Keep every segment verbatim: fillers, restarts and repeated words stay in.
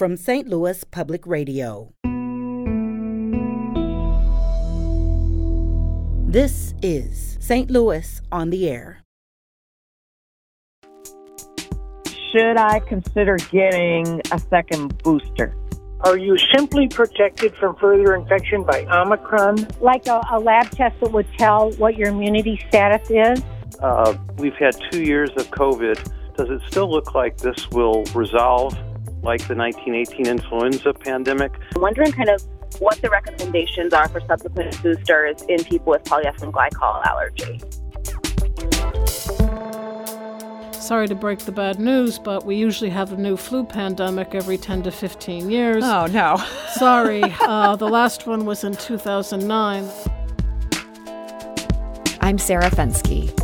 From Saint Louis Public Radio. This is Saint Louis on the Air. Should I consider getting a second booster? Are you simply protected from further infection by Omicron? Like a, a lab test that would tell what your immunity status is? Uh, we've had two years of COVID. Does it still look like this will resolve like the nineteen eighteen influenza pandemic? I'm wondering kind of what the recommendations are for subsequent boosters in people with polyethylene glycol allergy. Sorry to break the bad news, but we usually have a new flu pandemic every ten to fifteen years. Oh, no. Sorry. Uh, the last one was in two thousand nine. I'm Sarah Fenske.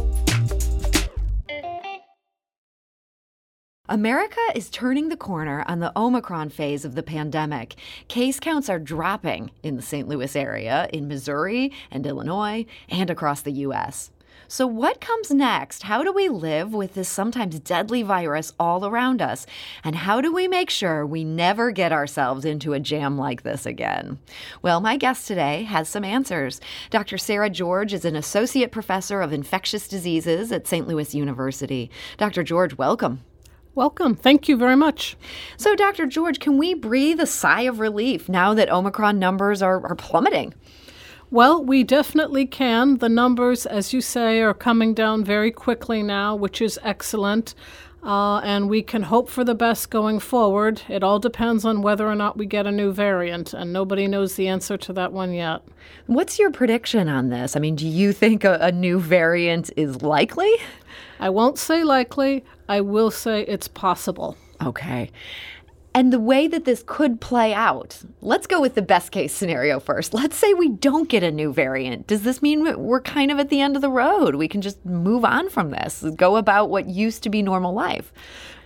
America is turning the corner on the Omicron phase of the pandemic. Case counts are dropping in the Saint Louis area, in Missouri and Illinois, and across the U S. So what comes next? How do we live with this sometimes deadly virus all around us? And how do we make sure we never get ourselves into a jam like this again? Well, my guest today has some answers. Doctor Sarah George is an associate professor of infectious diseases at Saint Louis University. Doctor George, welcome. Welcome. Thank you very much. So, Doctor George, can we breathe a sigh of relief now that Omicron numbers are, are plummeting? Well, we definitely can. The numbers, as you say, are coming down very quickly now, which is excellent. Uh, and we can hope for the best going forward. It all depends on whether or not we get a new variant, and nobody knows the answer to that one yet. What's your prediction on this? I mean, do you think a, a new variant is likely? I won't say likely. I will say it's possible. Okay. And the way that this could play out, let's go with the best case scenario first. Let's say we don't get a new variant. Does this mean we're kind of at the end of the road? We can just move on from this, go about what used to be normal life?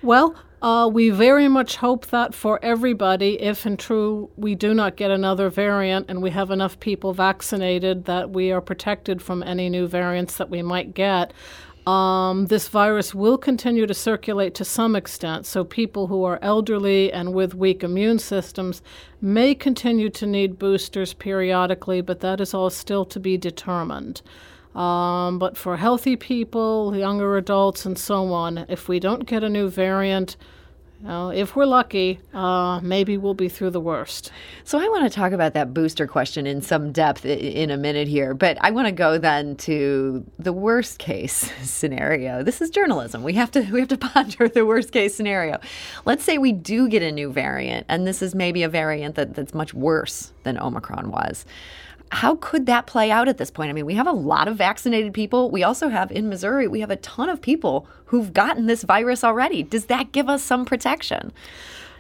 Well, uh, we very much hope that for everybody, if and true, we do not get another variant and we have enough people vaccinated that we are protected from any new variants that we might get. Um, this virus will continue to circulate to some extent, so people who are elderly and with weak immune systems may continue to need boosters periodically, but that is all still to be determined. Um, but for healthy people, younger adults, and so on, if we don't get a new variant, Uh, if we're lucky, uh, maybe we'll be through the worst. So I want to talk about that booster question in some depth in a minute here, but I want to go then to the worst case scenario. This is journalism. We have to we have to ponder the worst case scenario. Let's say we do get a new variant, and this is maybe a variant that, that's much worse than Omicron was. How could that play out at this point? I mean, we have a lot of vaccinated people. We also have, in Missouri, we have a ton of people who've gotten this virus already. Does that give us some protection?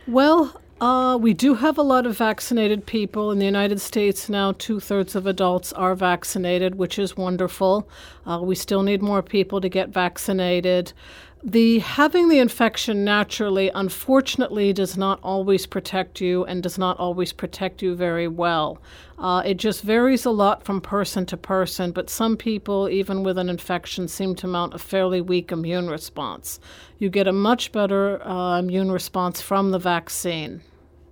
Well, uh, we do have a lot of vaccinated people. In the United States now, two-thirds of adults are vaccinated, which is wonderful. Uh, we still need more people to get vaccinated. The having the infection naturally, unfortunately, does not always protect you and does not always protect you very well. Uh, it just varies a lot from person to person, but some people, even with an infection, seem to mount a fairly weak immune response. You get a much better uh, immune response from the vaccine.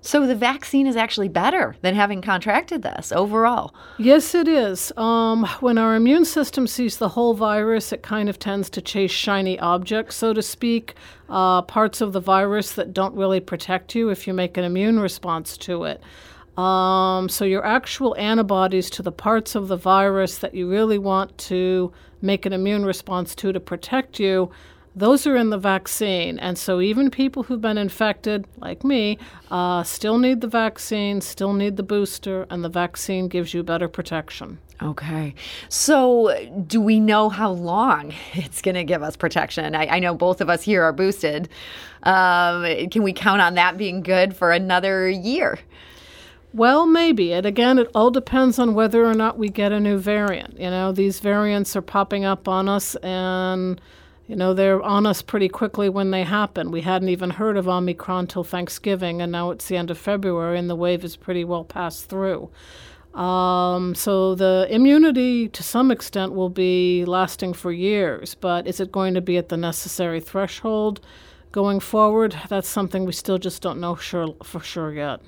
So the vaccine is actually better than having contracted this overall. Yes, it is. Um, when our immune system sees the whole virus, it kind of tends to chase shiny objects, so to speak, uh, parts of the virus that don't really protect you if you make an immune response to it. Um, so your actual antibodies to the parts of the virus that you really want to make an immune response to to protect you, those are in the vaccine. And so even people who've been infected, like me, uh, still need the vaccine, still need the booster, and the vaccine gives you better protection. Okay. So do we know how long it's going to give us protection? I, I know both of us here are boosted. Um, can we count on that being good for another year? Well, maybe. And again, it all depends on whether or not we get a new variant. You know, these variants are popping up on us and you know, they're on us pretty quickly when they happen. We hadn't even heard of Omicron till Thanksgiving, and now it's the end of February, and the wave is pretty well passed through. Um, so the immunity, to some extent, will be lasting for years, but is it going to be at the necessary threshold? going forward, that's something we still just don't know sure, for sure yet.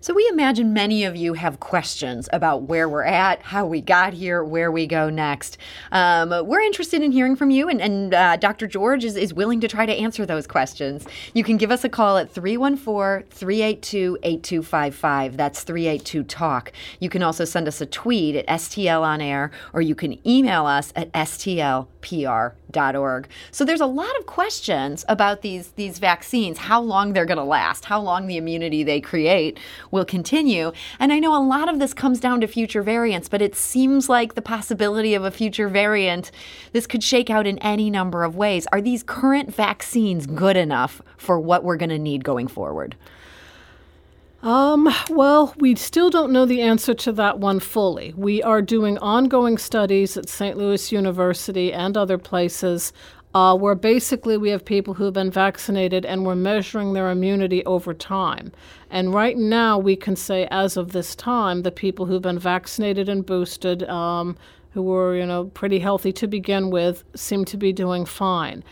So we imagine many of you have questions about where we're at, how we got here, where we go next. Um, we're interested in hearing from you, and, and uh, Doctor George is, is willing to try to answer those questions. You can give us a call at three one four, three eight two, eight two five five. That's three eight two, talk. You can also send us a tweet at S T L on air, or you can email us at S T L P R dot org. So there's a lot of questions about these, these vaccines, how long they're going to last, how long the immunity they create will continue. And I know a lot of this comes down to future variants, but it seems like the possibility of a future variant, this could shake out in any number of ways. Are these current vaccines good enough for what we're going to need going forward? Um, well, we still don't know the answer to that one fully. We are doing ongoing studies at Saint Louis University and other places uh, where basically we have people who have been vaccinated and we're measuring their immunity over time. And right now we can say as of this time, the people who've been vaccinated and boosted, um, who were, you know, pretty healthy to begin with, seem to be doing fine.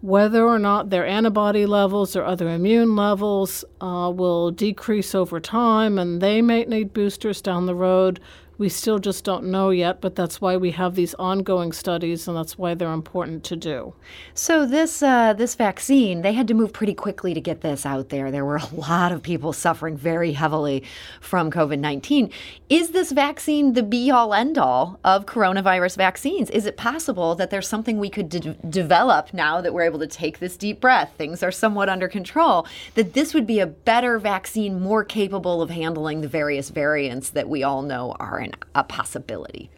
Whether or not their antibody levels or other immune levels uh, will decrease over time and they may need boosters down the road, we still just don't know yet, but that's why we have these ongoing studies and that's why they're important to do. So this uh, this vaccine, they had to move pretty quickly to get this out there. There were a lot of people suffering very heavily from COVID nineteen. Is this vaccine the be-all, end-all of coronavirus vaccines? Is it possible that there's something we could de- develop now that we're able to take this deep breath, things are somewhat under control, that this would be a better vaccine, more capable of handling the various variants that we all know are an, a possibility?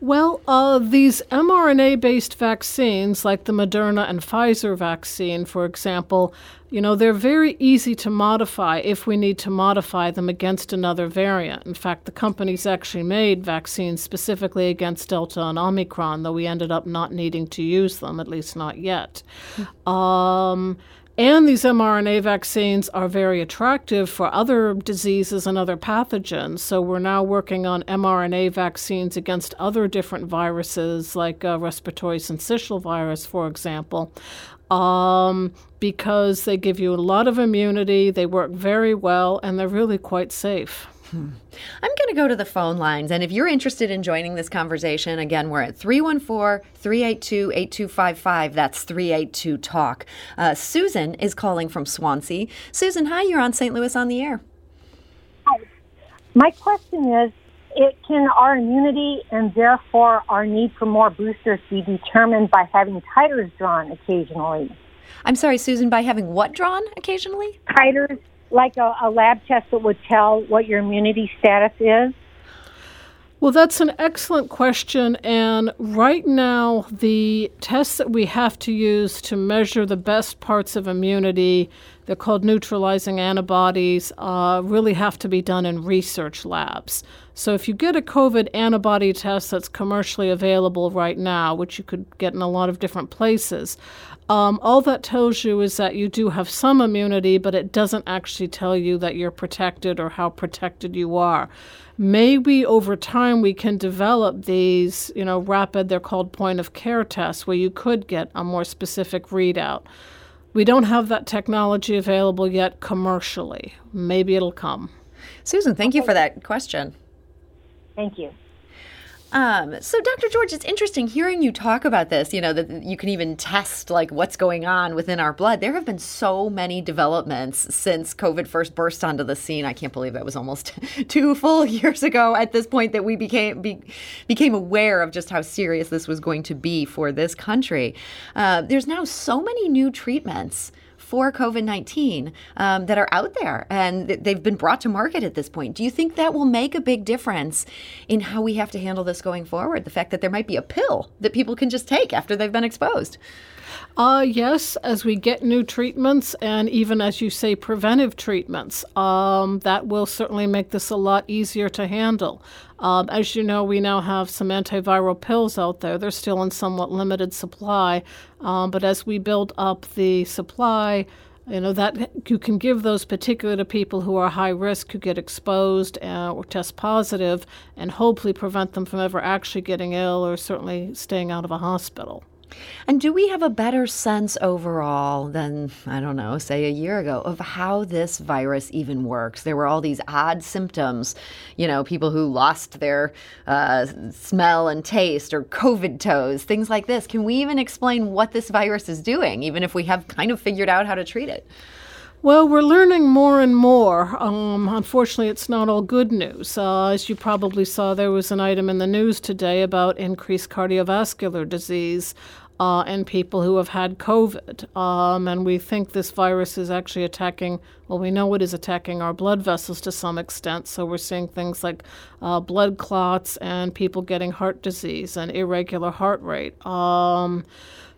Well, uh, these mRNA-based vaccines, like the Moderna and Pfizer vaccine, for example, you know, they're very easy to modify if we need to modify them against another variant. In fact, the companies actually made vaccines specifically against Delta and Omicron, though we ended up not needing to use them, at least not yet. Mm-hmm. Um, and these mRNA vaccines are very attractive for other diseases and other pathogens. So we're now working on mRNA vaccines against other different viruses, like uh, respiratory syncytial virus, for example, um, because they give you a lot of immunity, they work very well, and they're really quite safe. Hmm. I'm going to go to the phone lines, and if you're interested in joining this conversation, again, we're at three one four, three eight two, eight two five five. That's three eight two, talk. Uh, Susan is calling from Swansea. Susan, hi, you're on Saint Louis on the Air. Hi. My question is, it, can our immunity and therefore our need for more boosters be determined by having titers drawn occasionally? I'm sorry, Susan, by having what drawn occasionally? Titers. Like a, a lab test that would tell what your immunity status is? Well, that's an excellent question. And right now, the tests that we have to use to measure the best parts of immunity, they're called neutralizing antibodies, uh, really have to be done in research labs. So if you get a COVID antibody test that's commercially available right now, which you could get in a lot of different places, um, all that tells you is that you do have some immunity, but it doesn't actually tell you that you're protected or how protected you are. Maybe over time we can develop these, you know, rapid, they're called point of care tests, where you could get a more specific readout. We don't have that technology available yet commercially. Maybe it'll come. Susan, thank you for that question. Thank you. Um, so, Doctor George, it's interesting hearing you talk about this, you know, that you can even test, like, what's going on within our blood. There have been so many developments since COVID first burst onto the scene. I can't believe that was almost two full years ago at this point that we became be, became aware of just how serious this was going to be for this country. Uh, there's now so many new treatments for COVID nineteen um, that are out there, and th- they've been brought to market at this point. Do you think that will make a big difference in how we have to handle this going forward, the fact that there might be a pill that people can just take after they've been exposed? Uh, yes, as we get new treatments and even, as you say, preventive treatments, um, that will certainly make this a lot easier to handle. Um, as you know, we now have some antiviral pills out there. They're still in somewhat limited supply, um, but as we build up the supply, you know, that you can give those particularly to people who are high risk, who get exposed uh, or test positive, and hopefully prevent them from ever actually getting ill or certainly staying out of a hospital. And do we have a better sense overall than, I don't know, say a year ago, of how this virus even works? There were all these odd symptoms, you know, people who lost their uh, smell and taste or COVID toes, things like this. Can we even explain what this virus is doing, even if we have kind of figured out how to treat it? Well, we're learning more and more. Um, unfortunately, it's not all good news. Uh, as you probably saw, there was an item in the news today about increased cardiovascular disease uh, in people who have had COVID. Um, and we think this virus is actually attacking, well, we know it is attacking our blood vessels to some extent. So we're seeing things like uh, blood clots and people getting heart disease and irregular heart rate. Um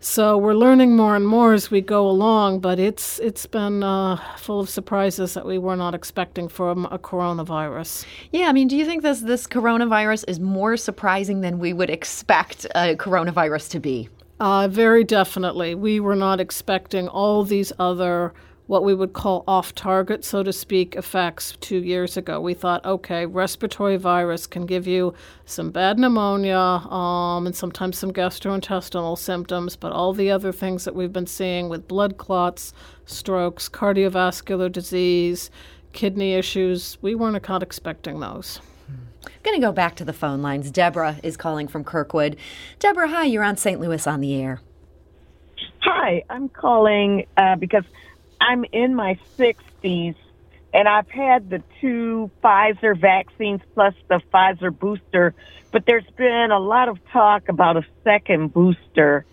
So we're learning more and more as we go along, but it's it's been uh, full of surprises that we were not expecting from a coronavirus. Yeah, I mean, do you think this, this coronavirus is more surprising than we would expect a coronavirus to be? Uh, very definitely. We were not expecting all these other, what we would call off-target, so to speak, effects two years ago. We thought, okay, respiratory virus can give you some bad pneumonia um, and sometimes some gastrointestinal symptoms, but all the other things that we've been seeing with blood clots, strokes, cardiovascular disease, kidney issues, we weren't not expecting those. I'm going to go back to the phone lines. Deborah is calling from Kirkwood. Deborah, hi, you're on Saint Louis on the Air. Hi, I'm calling uh, because I'm in my sixties, and I've had the two Pfizer vaccines plus the Pfizer booster, but there's been a lot of talk about a second booster.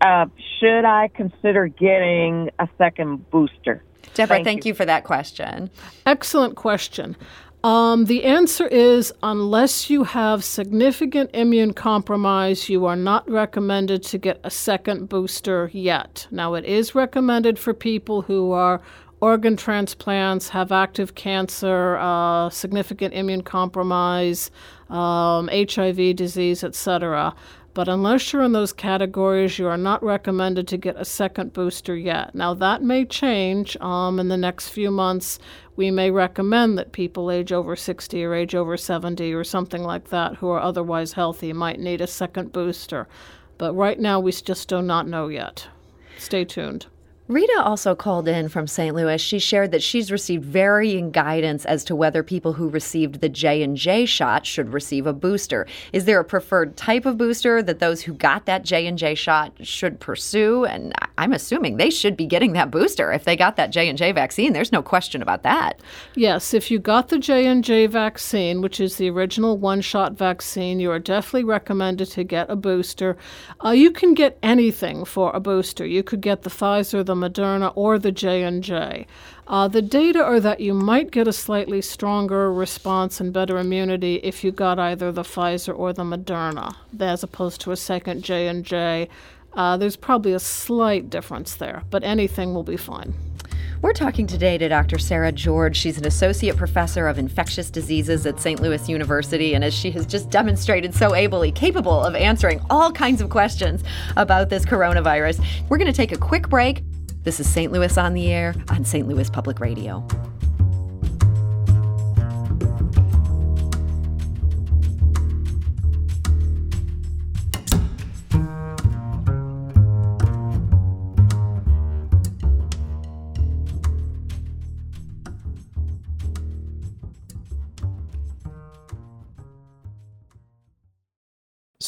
Uh, should I consider getting a second booster? Deborah, thank, thank you. you for that question. Excellent question. Um, the answer is, unless you have significant immune compromise, you are not recommended to get a second booster yet. Now, it is recommended for people who are organ transplants, have active cancer, uh, significant immune compromise, um, H I V disease, et cetera. But unless you're in those categories, you are not recommended to get a second booster yet. Now, that may change um, in the next few months. We may recommend that people age over sixty or age over seventy or something like that who are otherwise healthy might need a second booster. But right now, we just do not know yet. Stay tuned. Rita also called in from Saint Louis. She shared that she's received varying guidance as to whether people who received the J and J shot should receive a booster. Is there a preferred type of booster that those who got that J and J shot should pursue? And I'm assuming they should be getting that booster. If they got that J and J vaccine, there's no question about that. Yes, if you got the J and J vaccine, which is the original one-shot vaccine, you are definitely recommended to get a booster. Uh, you can get anything for a booster. You could get the Pfizer, the Moderna, or the J and J. Uh, the data are that you might get a slightly stronger response and better immunity if you got either the Pfizer or the Moderna, as opposed to a second J and J. Uh, there's probably a slight difference there, but anything will be fine. We're talking today to Doctor Sarah George. She's an associate professor of infectious diseases at Saint Louis University, and as she has just demonstrated so ably, capable of answering all kinds of questions about this coronavirus. We're going to take a quick break. This is Saint Louis on the Air on Saint Louis Public Radio.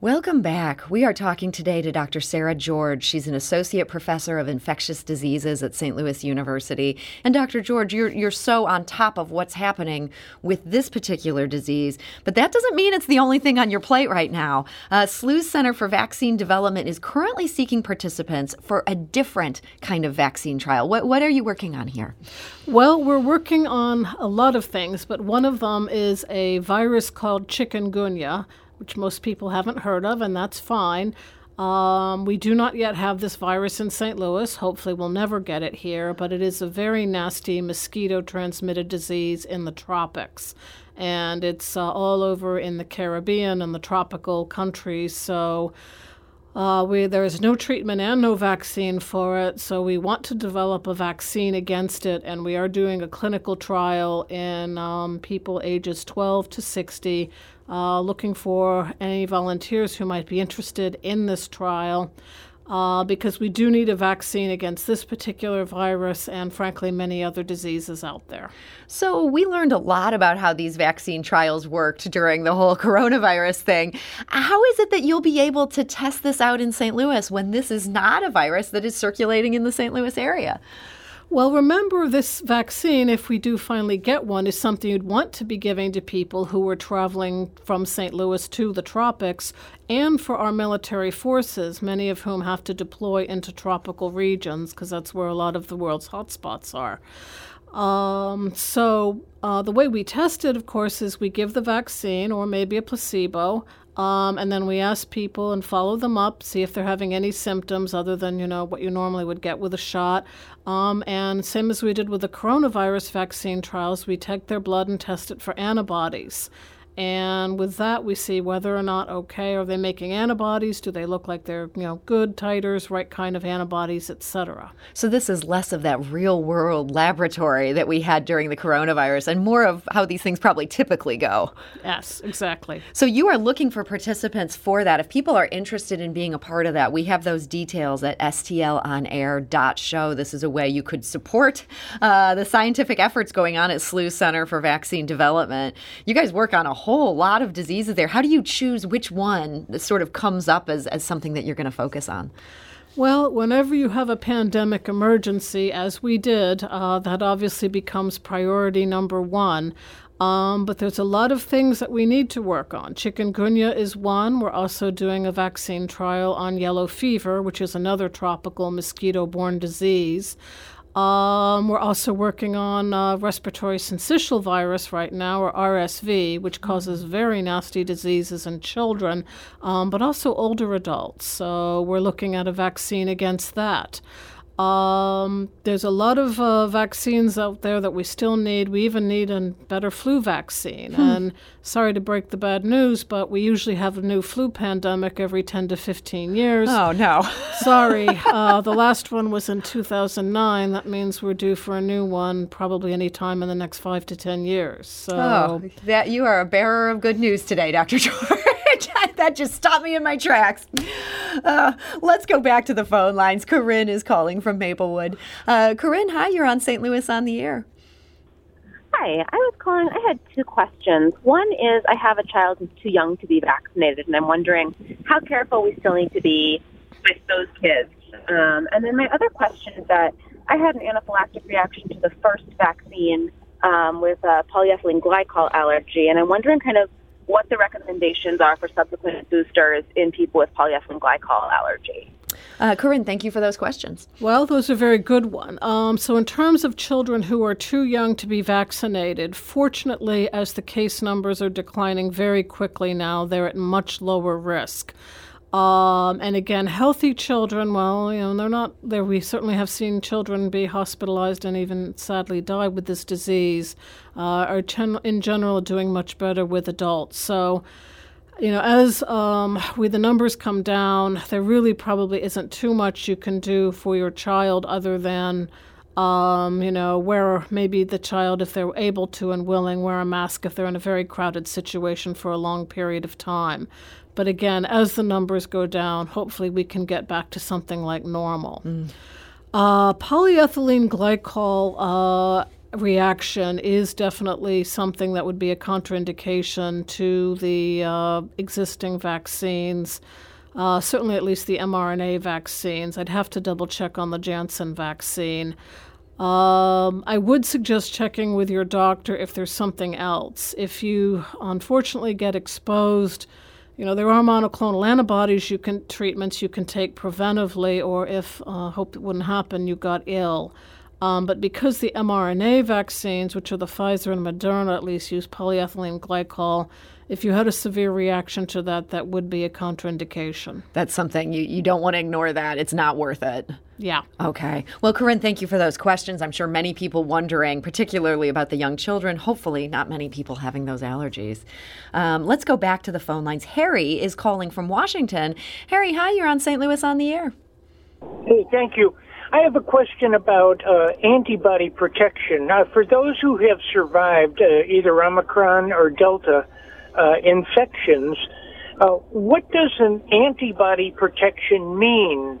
Welcome back. We are talking today to Doctor Sarah George. She's an associate professor of infectious diseases at Saint Louis University. And Doctor George, you're you're so on top of what's happening with this particular disease, but that doesn't mean it's the only thing on your plate right now. Uh, SLU's Center for Vaccine Development is currently seeking participants for a different kind of vaccine trial. What what are you working on here? Well, we're working on a lot of things, but one of them is a virus called chikungunya, which most people haven't heard of, and that's fine. Um, we do not yet have this virus in Saint Louis. Hopefully we'll never get it here, but it is a very nasty mosquito-transmitted disease in the tropics. And it's uh, all over in the Caribbean and the tropical countries. So uh, we, there is no treatment and no vaccine for it. So we want to develop a vaccine against it. And we are doing a clinical trial in um, people ages twelve to sixty, uh, looking for any volunteers who might be interested in this trial. Uh, because we do need a vaccine against this particular virus and, frankly, many other diseases out there. So we learned a lot about how these vaccine trials worked during the whole coronavirus thing. How is it that you'll be able to test this out in Saint Louis when this is not a virus that is circulating in the Saint Louis area? Well, remember, this vaccine, if we do finally get one, is something you'd want to be giving to people who are traveling from Saint Louis to the tropics and for our military forces, many of whom have to deploy into tropical regions because that's where a lot of the world's hotspots are. Um, so uh, the way we test it, of course, is we give the vaccine or maybe a placebo. Um, and then we ask people and follow them up, see if they're having any symptoms other than, you know, what you normally would get with a shot. Um, and same as we did with the coronavirus vaccine trials, we take their blood and test it for antibodies. And with that, we see whether or not, okay, are they making antibodies? Do they look like they're, you know, good titers, right kind of antibodies, et cetera? So this is less of that real-world laboratory that we had during the coronavirus and more of how these things probably typically go. Yes, exactly. So you are looking for participants for that. If people are interested in being a part of that, we have those details at S T L on air dot show. This is a way you could support uh, the scientific efforts going on at S L U Center for Vaccine Development. You guys work on a whole whole lot of diseases there. How do you choose which one that sort of comes up as, as something that you're going to focus on? Well, whenever you have a pandemic emergency, as we did, uh, that obviously becomes priority number one. Um, but there's a lot of things that we need to work on. Chikungunya is one. We're also doing a vaccine trial on yellow fever, which is another tropical mosquito-borne disease. Um, we're also working on uh, respiratory syncytial virus right now, or R S V, which causes very nasty diseases in children, um, but also older adults. So we're looking at a vaccine against that. Um, there's a lot of uh, vaccines out there that we still need. We even need a better flu vaccine. Hmm. And sorry to break the bad news, but we usually have a new flu pandemic every ten to fifteen years. Oh, no. Sorry. uh, the last one was in two thousand nine. That means we're due for a new one probably any time in the next five to ten years. So oh, that you are a bearer of good news today, Doctor George. That just stopped me in my tracks. Uh, let's go back to the phone lines. Corinne is calling from Maplewood. Uh, Corinne, hi. You're on Saint Louis on the Air. Hi. I was calling. I had two questions. One is I have a child who's too young to be vaccinated, and I'm wondering how careful we still need to be with those kids. Um, and then my other question is that I had an anaphylactic reaction to the first vaccine um, with a polyethylene glycol allergy, and I'm wondering kind of what the recommendations are for subsequent boosters in people with polyethylene glycol allergy. Uh, Corinne, thank you for those questions. Well, those are very good one. Um, so in terms of children who are too young to be vaccinated, fortunately, as the case numbers are declining very quickly now, they're at much lower risk. Um, and again, healthy children, well, you know, they're not there. We certainly have seen children be hospitalized and even sadly die with this disease, uh, are gen- in general doing much better with adults. So, you know, as um, we, the numbers come down, there really probably isn't too much you can do for your child other than Um, you know, wear maybe the child, if they're able to and willing, wear a mask if they're in a very crowded situation for a long period of time. But again, as the numbers go down, hopefully we can get back to something like normal. Mm. Uh, polyethylene glycol uh, reaction is definitely something that would be a contraindication to the uh, existing vaccines. Uh, certainly at least the mRNA vaccines. I'd have to double check on the Janssen vaccine. Um, I would suggest checking with your doctor if there's something else. If you unfortunately get exposed, you know, there are monoclonal antibodies you can treatments you can take preventively, or if, uh, hope it wouldn't happen, you got ill. Um, but because the mRNA vaccines, which are the Pfizer and Moderna at least, use polyethylene glycol, if you had a severe reaction to that, that would be a contraindication. That's something you, you don't want to ignore that. It's not worth it. Yeah. Okay. Well, Corinne, thank you for those questions. I'm sure many people wondering, particularly about the young children. Hopefully not many people having those allergies. Um, let's go back to the phone lines. Harry is calling from Washington. Harry, hi. You're on Saint Louis on the Air. Hey, thank you. I have a question about uh, antibody protection. Now, for those who have survived uh, either Omicron or Delta uh, infections, uh, what does an antibody protection mean?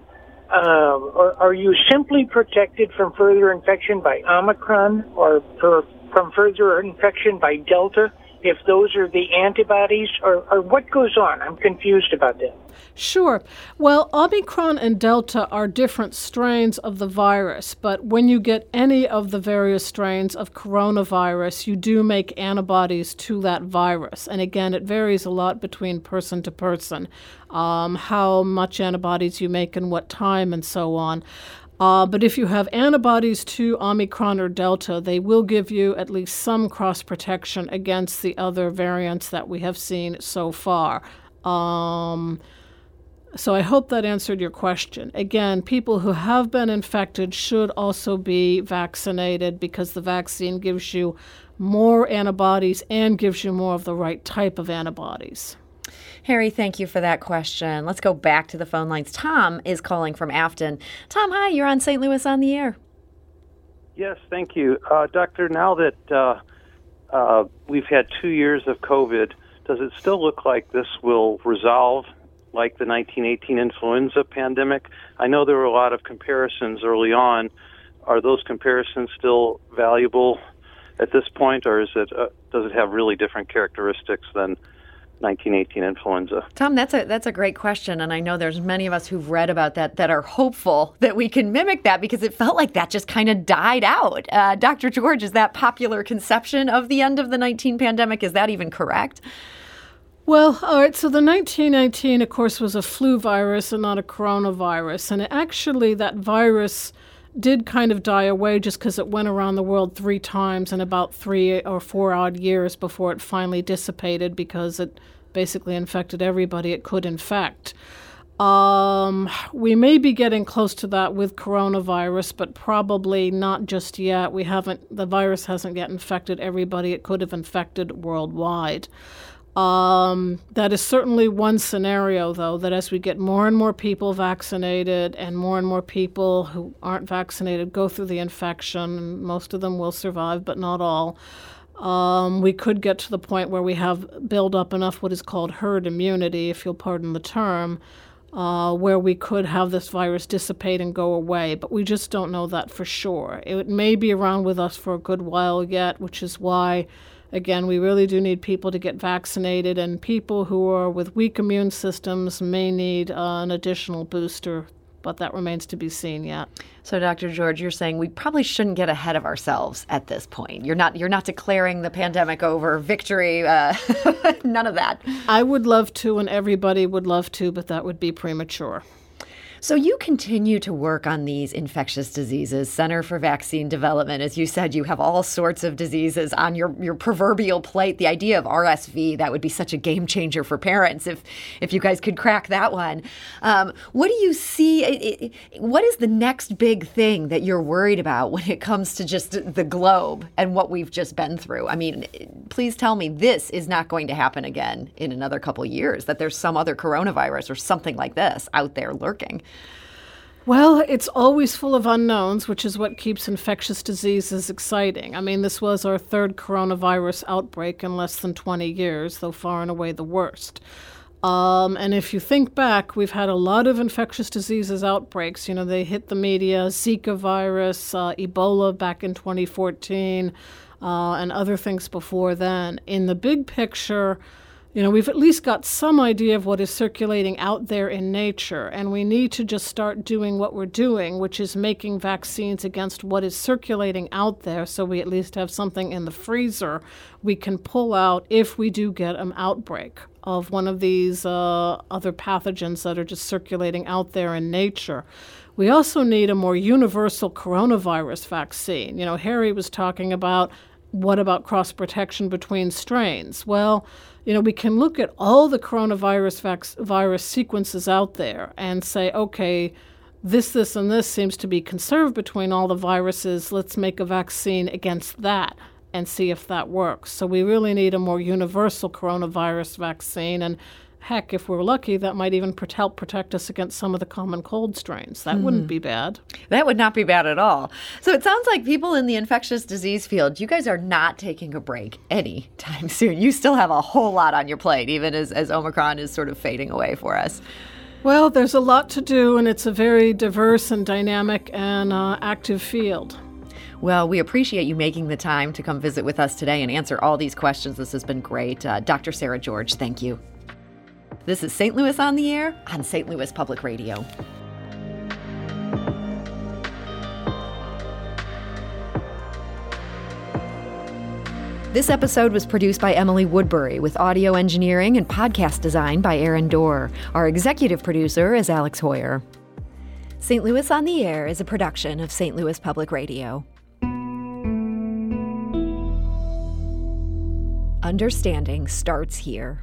Uh, or are you simply protected from further infection by Omicron or per, from further infection by Delta if those are the antibodies, or, or what goes on? I'm confused about that. Sure. Well, Omicron and Delta are different strains of the virus, but when you get any of the various strains of coronavirus, you do make antibodies to that virus. And again, it varies a lot between person to person, um, how much antibodies you make and what time and so on. Uh, but if you have antibodies to Omicron or Delta, they will give you at least some cross-protection against the other variants that we have seen so far. Um, so I hope that answered your question. Again, people who have been infected should also be vaccinated because the vaccine gives you more antibodies and gives you more of the right type of antibodies. Harry, thank you for that question. Let's go back to the phone lines. Tom is calling from Afton. Tom, hi. You're on Saint Louis on the Air. Yes, thank you. Uh, doctor, now that uh, uh, we've had two years of COVID, does it still look like this will resolve like the nineteen eighteen influenza pandemic? I know there were a lot of comparisons early on. Are those comparisons still valuable at this point, or is it uh, does it have really different characteristics than nineteen eighteen influenza? Tom, that's a that's a great question, and I know there's many of us who've read about that that are hopeful that we can mimic that because it felt like that just kind of died out. Uh, Doctor George, is that popular conception of the end of the nineteen pandemic? Is that even correct? Well, all right, so the nineteen nineteen, of course, was a flu virus and not a coronavirus, and actually that virus did kind of die away just because it went around the world three times in about three or four odd years before it finally dissipated because it basically infected everybody it could infect. Um, we may be getting close to that with coronavirus, but probably not just yet. We haven't, the virus hasn't yet infected everybody it could have infected worldwide. Um, that is certainly one scenario, though, that as we get more and more people vaccinated and more and more people who aren't vaccinated go through the infection, most of them will survive, but not all, um, we could get to the point where we have build up enough what is called herd immunity, if you'll pardon the term, uh, where we could have this virus dissipate and go away. But we just don't know that for sure. It may be around with us for a good while yet, which is why, again, we really do need people to get vaccinated, and people who are with weak immune systems may need uh, an additional booster, but that remains to be seen yet. So, Doctor George, you're saying we probably shouldn't get ahead of ourselves at this point. You're not you're not declaring the pandemic over, victory, uh, none of that. I would love to, and everybody would love to, but that would be premature. So you continue to work on these infectious diseases, Center for Vaccine Development. As you said, you have all sorts of diseases on your, your proverbial plate. The idea of R S V, that would be such a game changer for parents if, if you guys could crack that one. Um, what do you see? What is the next big thing that you're worried about when it comes to just the globe and what we've just been through? I mean, please tell me this is not going to happen again in another couple years, that there's some other coronavirus or something like this out there lurking. Well, it's always full of unknowns, which is what keeps infectious diseases exciting. I mean, this was our third coronavirus outbreak in less than twenty years, though far and away the worst. Um, and if you think back, we've had a lot of infectious diseases outbreaks. You know, they hit the media, Zika virus, uh, Ebola back in twenty fourteen, uh, and other things before then. In the big picture, you know, we've at least got some idea of what is circulating out there in nature, and we need to just start doing what we're doing, which is making vaccines against what is circulating out there so we at least have something in the freezer we can pull out if we do get an outbreak of one of these uh, other pathogens that are just circulating out there in nature. We also need a more universal coronavirus vaccine. You know, Harry was talking about what about cross-protection between strains? Well, you know, we can look at all the coronavirus vac- virus sequences out there and say, okay, this, this, and this seems to be conserved between all the viruses. Let's make a vaccine against that and see if that works. So we really need a more universal coronavirus vaccine. And heck, if we're lucky, that might even help protect us against some of the common cold strains. That mm. wouldn't be bad. That would not be bad at all. So it sounds like people in the infectious disease field, you guys are not taking a break any time soon. You still have a whole lot on your plate, even as, as Omicron is sort of fading away for us. Well, there's a lot to do, and it's a very diverse and dynamic and uh, active field. Well, we appreciate you making the time to come visit with us today and answer all these questions. This has been great. Uh, Doctor Sarah George, thank you. This is Saint Louis on the Air on Saint Louis Public Radio. This episode was produced by Emily Woodbury with audio engineering and podcast design by Aaron Dorr. Our executive producer is Alex Hoyer. Saint Louis on the Air is a production of Saint Louis Public Radio. Understanding starts here.